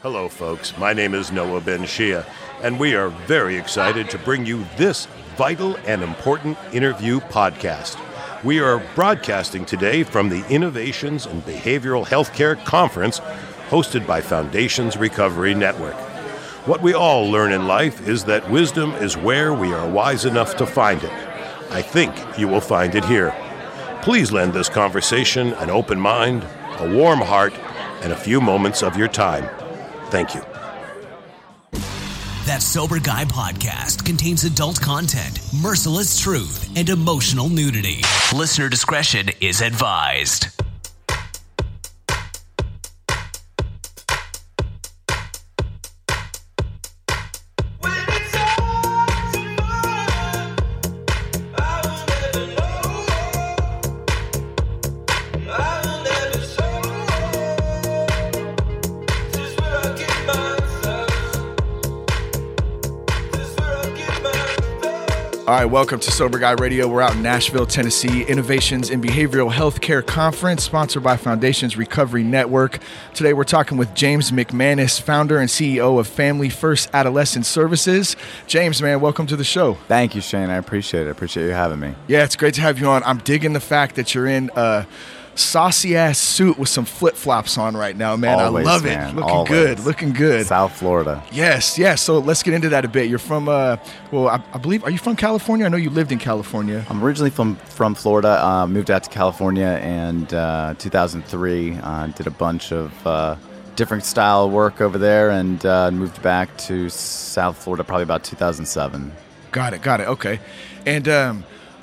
Hello, folks. My name is Noah Ben Shea, and we are very excited to bring you this vital and important interview podcast. We are broadcasting today from the Innovations in Behavioral Healthcare Conference, hosted by Foundations Recovery Network. What we all learn in life is that wisdom is where we are wise enough to find it. I think you will find it here. Please lend this conversation an open mind, a warm heart, and a few moments of your time. Thank you. That Sober Guy podcast contains adult content, merciless truth, and emotional nudity. Listener discretion is advised. All right, welcome to Sober Guy Radio. We're out in Nashville, Tennessee. Innovations in Behavioral Healthcare Conference, sponsored by Foundations Recovery Network. Today, we're talking with James McManus, founder and CEO of Family First Adolescent Services. James, man, welcome to the show. Thank you, Shane. I appreciate it. I appreciate you having me. Yeah, it's great to have you on. I'm digging the fact that you're in saucy-ass suit with some flip-flops on right now, man. Always, I love it. Man. Looking good. South Florida. Yes. So let's get into that a bit. You're from, I believe, are you from California? I know you lived in California. I'm originally from Florida. Moved out to California in 2003. Did a bunch of different style of work over there and moved back to South Florida probably about 2007. Got it. Okay. And I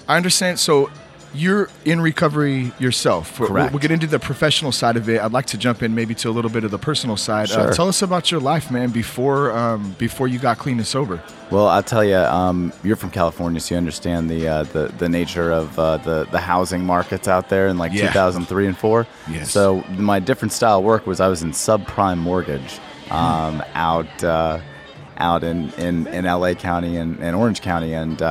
understand, so you're in recovery yourself. Correct. We'll get into the professional side of it. I'd like to jump in maybe to a little bit of the personal side. Sure. Tell us about your life, man, before you got clean and sober. Well, I'll tell you, you're from California, so you understand the nature of the housing markets out there in 2003 and 2004. Yes. So my different style of work was I was in subprime mortgage out in L.A. County and Orange County and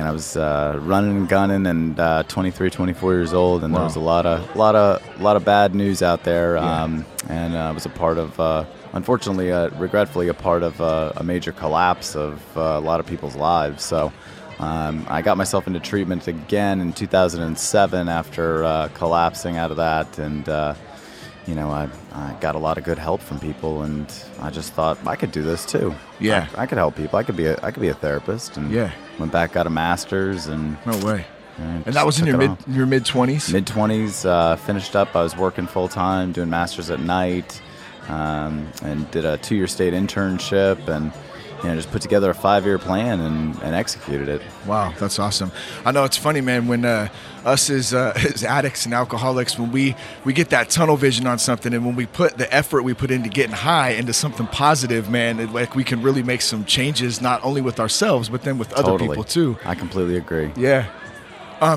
I was running and gunning and 23, 24 years old, and wow. There was a lot of bad news out there. Yeah. And I was a part of, unfortunately, regretfully, a part of a major collapse of a lot of people's lives. So I got myself into treatment again in 2007 after collapsing out of that, and I got a lot of good help from people, and I just thought I could do this too. Yeah, I could help people. I could be a therapist. And yeah, went back, got a master's, and no way. And that was in your mid-20s. Mid-20s, finished up. I was working full time, doing masters at night, and did a 2-year state internship, and just put together a 5-year plan and executed it. Wow, that's awesome. I know it's funny, man, when us as addicts and alcoholics, when we get that tunnel vision on something, and when we put the effort we put into getting high into something positive, man, we can really make some changes, not only with ourselves, but then with other people too. I completely agree. Yeah.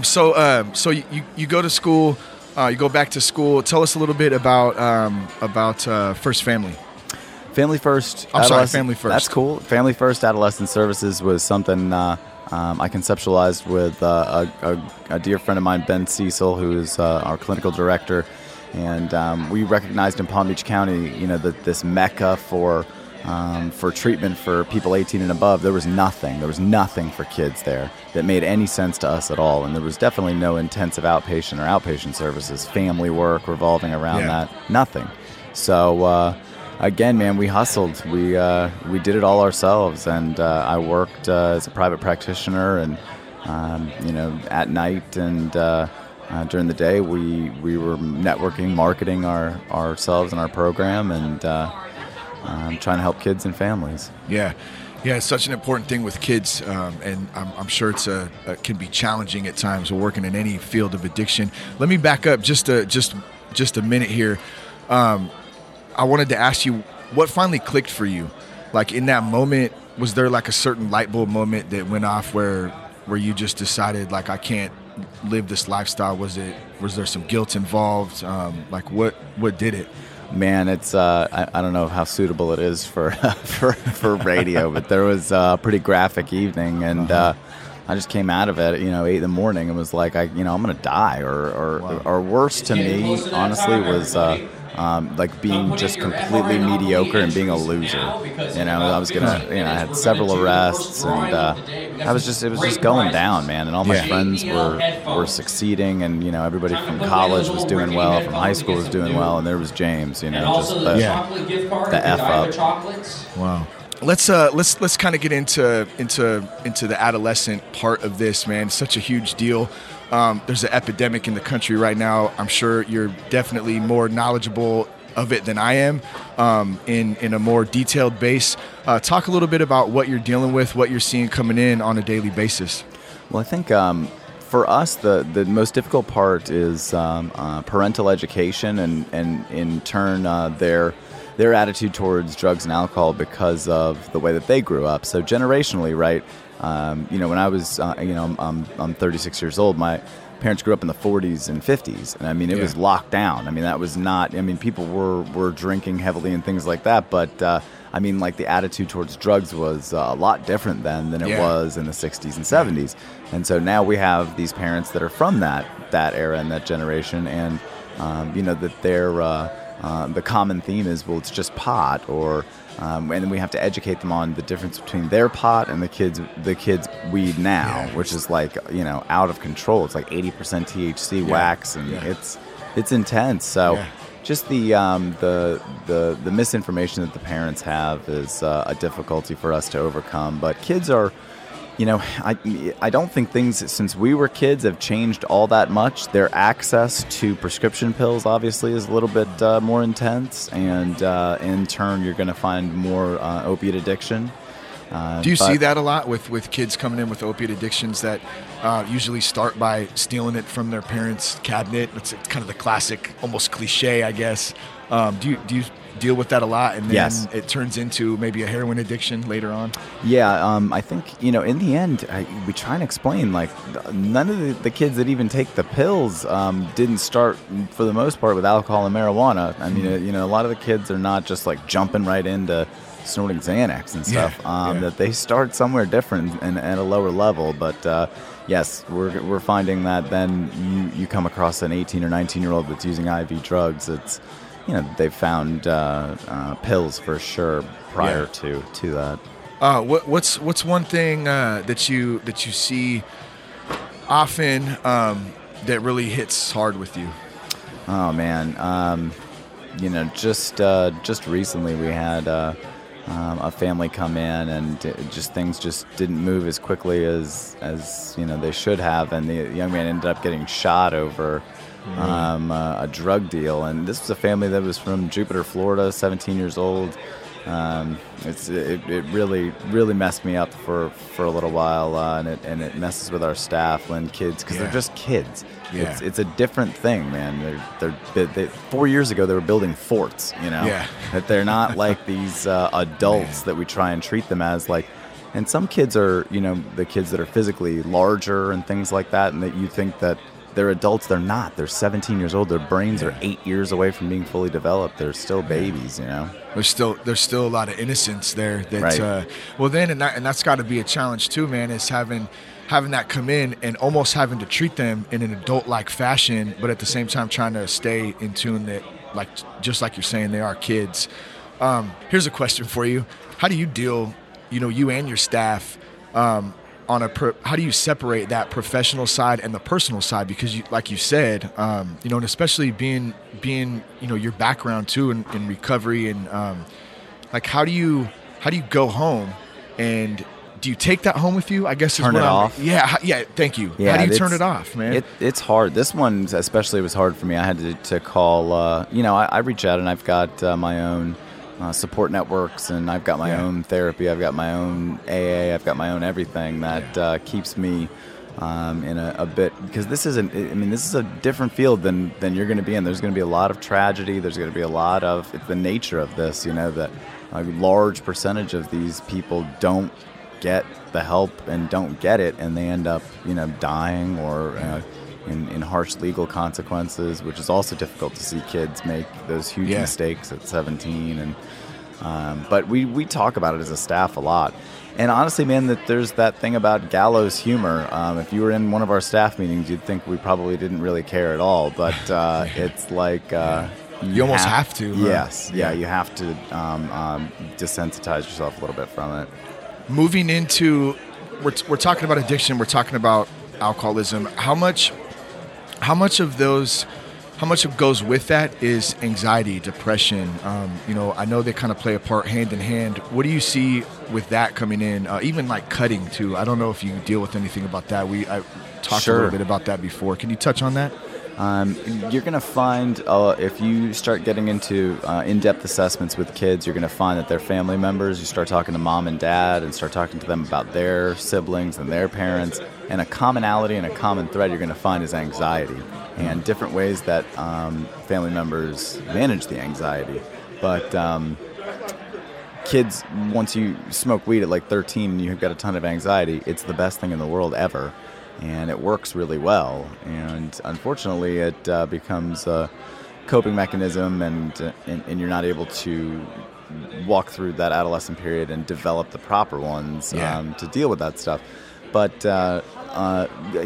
So you go to school, you go back to school. Tell us a little bit about First Family. Family First. That's cool. Family First Adolescent Services was something I conceptualized with a dear friend of mine, Ben Cecil, who is our clinical director. And we recognized in Palm Beach County, this mecca for treatment for people 18 and above. There was nothing for kids there that made any sense to us at all. And there was definitely no intensive outpatient or outpatient services, family work revolving around that, nothing. So again, man, we hustled. We did it all ourselves, and I worked as a private practitioner, and at night and during the day, we were networking, marketing ourselves and our program, and trying to help kids and families. Yeah. Yeah, it's such an important thing with kids, and I'm sure it's can be challenging at times. We're working in any field of addiction. Let me back up just a minute here. I wanted to ask you, what finally clicked for you? In that moment, was there a certain light bulb moment that went off where you just decided, I can't live this lifestyle? Was there some guilt involved? What did it? Man, it's I don't know how suitable it is for radio, but there was a pretty graphic evening, and I just came out of it, 8 in the morning, and was like, I'm gonna die, or worse to me, honestly, was like being just completely mediocre and being a loser. You know, I was gonna, you know, I had several arrests, and it was just going down, man. And all my friends were succeeding, and you know, everybody from college was doing well, from high school was doing well, and there was James, you know, just the F up. Wow. Let's kind of get into the adolescent part of this, man. It's such a huge deal. There's an epidemic in the country right now. I'm sure you're definitely more knowledgeable of it than I am, in a more detailed base. Talk a little bit about what you're dealing with, what you're seeing coming in on a daily basis. Well, I think for us, the most difficult part is parental education and in turn their attitude towards drugs and alcohol because of the way that they grew up. So generationally, right? You know, when I was, I'm 36 years old, my parents grew up in the 40s and 50s. And I mean, it was locked down. I mean, that was not, I mean, people were drinking heavily and things like that. But, I mean, like the attitude towards drugs was a lot different then than it was in the 60s and 70s. And so now we have these parents that are from that era and that generation. And, you know, that they're, the common theme is, well, it's just pot or, and then we have to educate them on the difference between their pot and the kids' weed now, which is like, you know, out of control. It's like 80% THC wax, and it's intense. So just the misinformation that the parents have is a difficulty for us to overcome. But kids are, you know, I don't think things since we were kids have changed all that much. Their access to prescription pills obviously is a little bit more intense, and in turn you're going to find more opiate addiction. Do you see that a lot with kids coming in with opiate addictions that usually start by stealing it from their parents' cabinet? It's kind of the classic, almost cliche, I guess. Do you deal with that a lot, and then it turns into maybe a heroin addiction later on? I think, you know, in the end, we try and explain, like, none of the kids that even take the pills didn't start, for the most part, with alcohol and marijuana. I mean, you know, a lot of the kids are not just, like, jumping right into snorting Xanax and stuff, that they start somewhere different and at a lower level, but... yes, we're finding that then you come across an 18 or 19-year-old that's using IV drugs. It's, you know, they've found pills for sure prior to that. What's one thing that you see often that really hits hard with you? Oh man, you know, just recently we had. A family come in, and things didn't move as quickly as you know they should have, and the young man ended up getting shot over a drug deal. And this was a family that was from Jupiter, Florida, 17 years old. It really messed me up for a little while, and it messes with our staff when kids, because they're just kids. Yeah. It's a different thing, man. They 4 years ago they were building forts, you know, that they're not like these adults that we try and treat them as, like. And some kids are, you know, the kids that are physically larger and things like that, and that you think that they're adults. They're not. They're 17 years old. Their brains are 8 years away from being fully developed. They're still babies, you know. There's still a lot of innocence there. That that's got to be a challenge too, man. Is having that come in and almost having to treat them in an adult-like fashion, but at the same time trying to stay in tune that, like, just like you're saying, they are kids. Here's a question for you: how do you deal, you know, you and your staff, how do you separate that professional side and the personal side? Because, like you said, you know, and especially being, you know, your background too in recovery, and like, how do you go home and do you take that home with you? I guess turn it off. Yeah. Thank you. Yeah, how do you turn it off, man? It's hard. This one especially was hard for me. I had to call. You know, I reach out, and I've got my own support networks, and I've got my own therapy. I've got my own AA. I've got my own everything that keeps me in a bit, because this is a different field than you're going to be in. There's going to be a lot of tragedy. There's going to be a lot of the nature of this. You know, that a large percentage of these people don't get the help and don't get it, and they end up, you know, dying or in harsh legal consequences, which is also difficult to see kids make those huge mistakes at 17. And but we talk about it as a staff a lot. And honestly, man, that there's that thing about gallows humor. If you were in one of our staff meetings, you'd think we probably didn't really care at all. But it's like You almost have to. Huh? Yes. Yeah, you have to desensitize yourself a little bit from it. Moving into, we're talking about addiction. We're talking about alcoholism. How much of goes with that is anxiety, depression? I know they kind of play a part hand in hand. What do you see with that coming in? Even like cutting too. I don't know if you deal with anything about that. I talked a little bit about that before. Can you touch on that? You're going to find, if you start getting into in-depth assessments with kids, you're going to find that they're family members. You start talking to mom and dad and start talking to them about their siblings and their parents. And a commonality and a common thread you're going to find is anxiety and different ways that family members manage the anxiety. But kids, once you smoke weed at like 13 and you've got a ton of anxiety, it's the best thing in the world ever. And it works really well. And unfortunately, it becomes a coping mechanism, and you're not able to walk through that adolescent period and develop the proper ones to deal with that stuff. But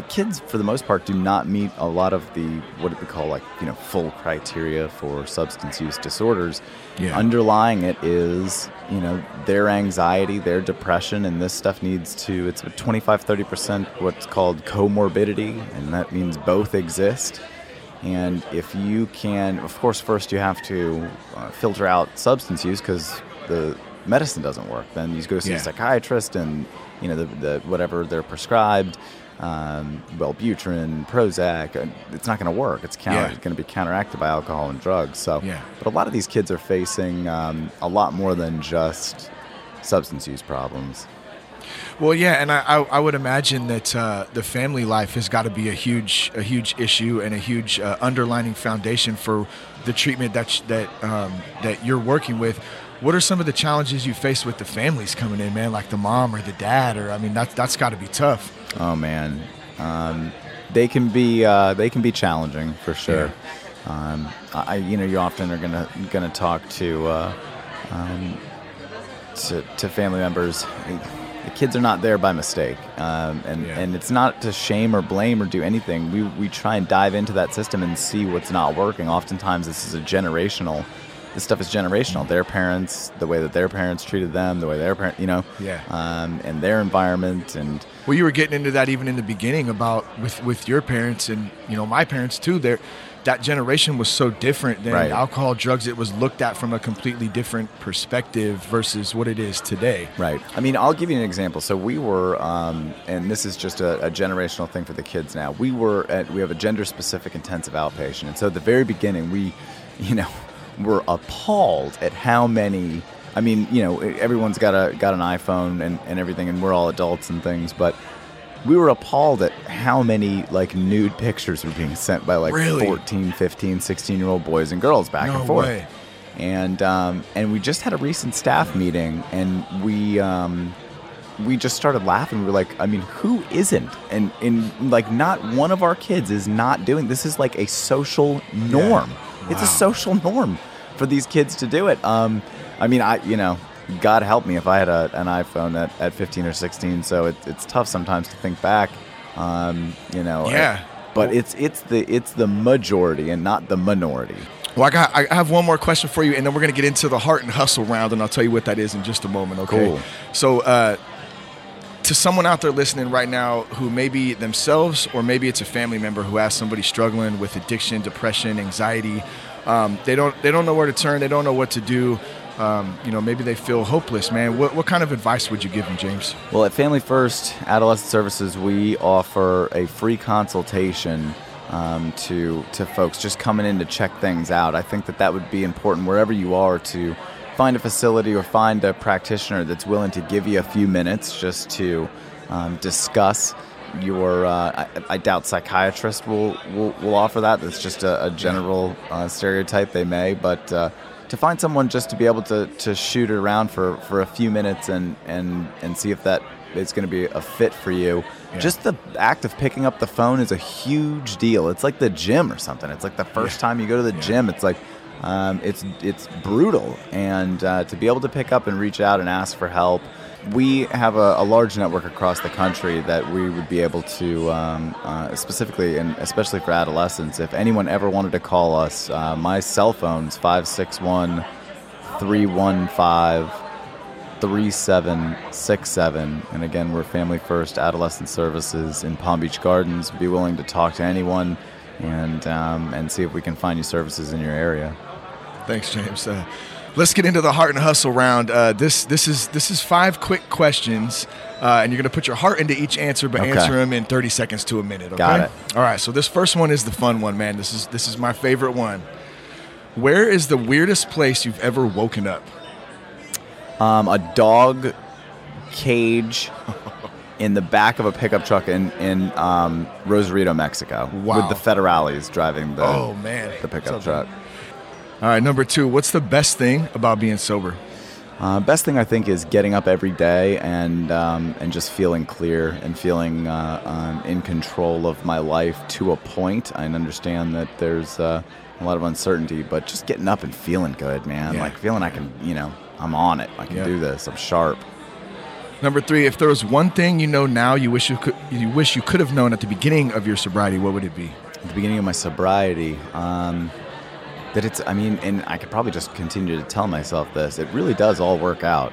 kids, for the most part, do not meet a lot of the what we call full criteria for substance use disorders. Yeah. Underlying it is their anxiety, their depression, and this stuff needs to. It's 25-30% what's called comorbidity, and that means both exist. And if you can, of course, first you have to filter out substance use because the medicine doesn't work. Then you go see a psychiatrist and. The whatever they're prescribed, Wellbutrin, Prozac, it's not going to work. It's going to be counteracted by alcohol and drugs. So, But a lot of these kids are facing a lot more than just substance use problems. Well, yeah, and I would imagine that the family life has got to be a huge issue and a huge underlining foundation for the treatment that you're working with. What are some of the challenges you face with the families coming in, man? Like the mom or the dad, that's got to be tough. Oh man, they can be challenging for sure. Yeah. You often are gonna talk to family members. The kids are not there by mistake, and it's not to shame or blame or do anything. We try and dive into that system and see what's not working. Oftentimes, this is generational. This stuff is generational. Their parents, the way that their parents treated them, the way their parents, and their environment. And well, you were getting into that even in the beginning about with your parents and my parents too. That generation was so different than alcohol, drugs. It was looked at from a completely different perspective versus what it is today. Right. I mean, I'll give you an example. So we were, and this is just a generational thing for the kids now. We have a gender-specific intensive outpatient, and so at the very beginning, we're appalled at how many. I mean, everyone's got an iPhone and everything, and we're all adults and things, but we were appalled at how many nude pictures were being sent by 14, 15, 16-year-old boys and girls back and forth. Way. And we just had a recent staff meeting, and we just started laughing. We were like, I mean, who isn't? And not one of our kids is not doing this. Is like a social norm. Yeah. Wow. It's a social norm for these kids to do it. God help me if I had an iPhone at 15 or 16. So it's tough sometimes to think back. But it's the majority and not the minority. Well, I have one more question for you, and then we're gonna get into the heart and hustle round, and I'll tell you what that is in just a moment. Okay. Cool. So. To someone out there listening right now who maybe themselves or maybe it's a family member who has somebody struggling with addiction, depression, anxiety, they don't know where to turn, they don't know what to do, maybe they feel hopeless, man. What kind of advice would you give them, James? Well, at Family First Adolescent Services, we offer a free consultation to folks just coming in to check things out. I think that would be important wherever you are to find a facility or find a practitioner that's willing to give you a few minutes just to discuss your. I doubt psychiatrists will offer that. That's just a general stereotype. They may, but to find someone just to be able to shoot it around for a few minutes and see if that is going to be a fit for you. Yeah. Just the act of picking up the phone is a huge deal. It's like the gym or something. It's like the first time you go to the gym, it's like. It's brutal, and to be able to pick up and reach out and ask for help. We have a large network across the country that we would be able to, specifically and especially for adolescents, if anyone ever wanted to call us, my cell phone's 561-315-3767. And again, we're Family First Adolescent Services in Palm Beach Gardens. Be willing to talk to anyone and see if we can find you services in your area. Thanks, James. Let's get into the heart and hustle round. This is five quick questions, and you're going to put your heart into each answer, but answer them in 30 seconds to a minute. Okay? Got it. All right. So this first one is the fun one, man. This is my favorite one. Where is the weirdest place you've ever woken up? A dog cage in the back of a pickup truck in Rosarito, Mexico, with the federales driving the pickup truck. All right, number two, what's the best thing about being sober? Best thing, I think, is getting up every day and just feeling clear and feeling in control of my life to a point. I understand that there's a lot of uncertainty, but just getting up and feeling good, man. Yeah. Like feeling I can, I'm on it. I can do this. I'm sharp. Number three, if there was one thing you know now you wish you could have known at the beginning of your sobriety, what would it be? At the beginning of my sobriety, and I could probably just continue to tell myself this. It really does all work out.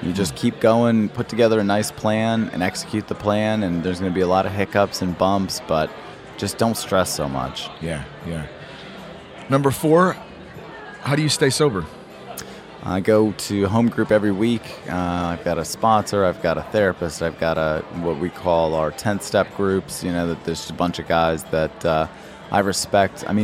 You just keep going, put together a nice plan, and execute the plan, and there's going to be a lot of hiccups and bumps, but just don't stress so much. Yeah, yeah. Number four, how do you stay sober? I go to home group every week. I've got a sponsor. I've got a therapist. I've got what we call our 10-step groups. That there's a bunch of guys that I respect. I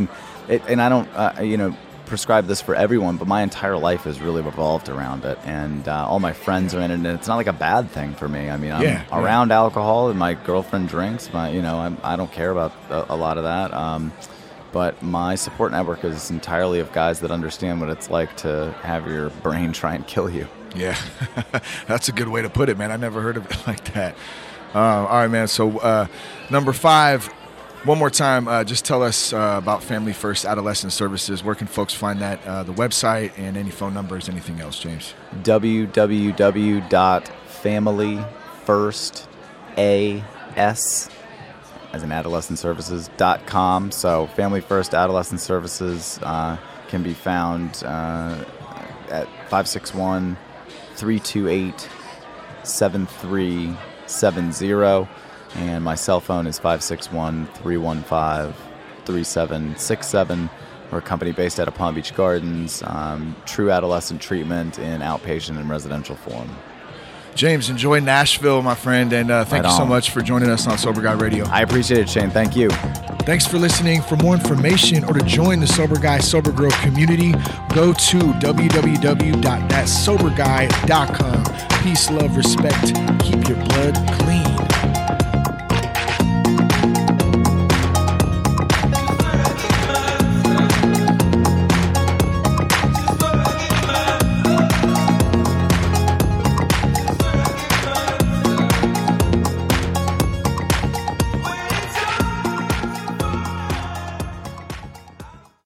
don't, prescribe this for everyone, but my entire life has really revolved around it, and all my friends are in it, and it's not like a bad thing for me. I mean, I'm around alcohol, and my girlfriend drinks. I don't care about a lot of that, but my support network is entirely of guys that understand what it's like to have your brain try and kill you. Yeah, that's a good way to put it, man. I never heard of it like that. All right, man, so number five. One more time, just tell us about Family First Adolescent Services. Where can folks find that, the website, and any phone numbers, anything else, James? www.familyfirstadolescentservices.com. So Family First Adolescent Services can be found at 561-328-7370. And my cell phone is 561-315-3767. We're a company based out of Palm Beach Gardens, true adolescent treatment in outpatient and residential form. James, enjoy Nashville, my friend, and thank you so much for joining us on Sober Guy Radio. I appreciate it, Shane. Thank you. Thanks for listening. For more information or to join the Sober Guy Sober Girl community, go to www.thatsoberguy.com. Peace, love, respect. Keep your blood clean.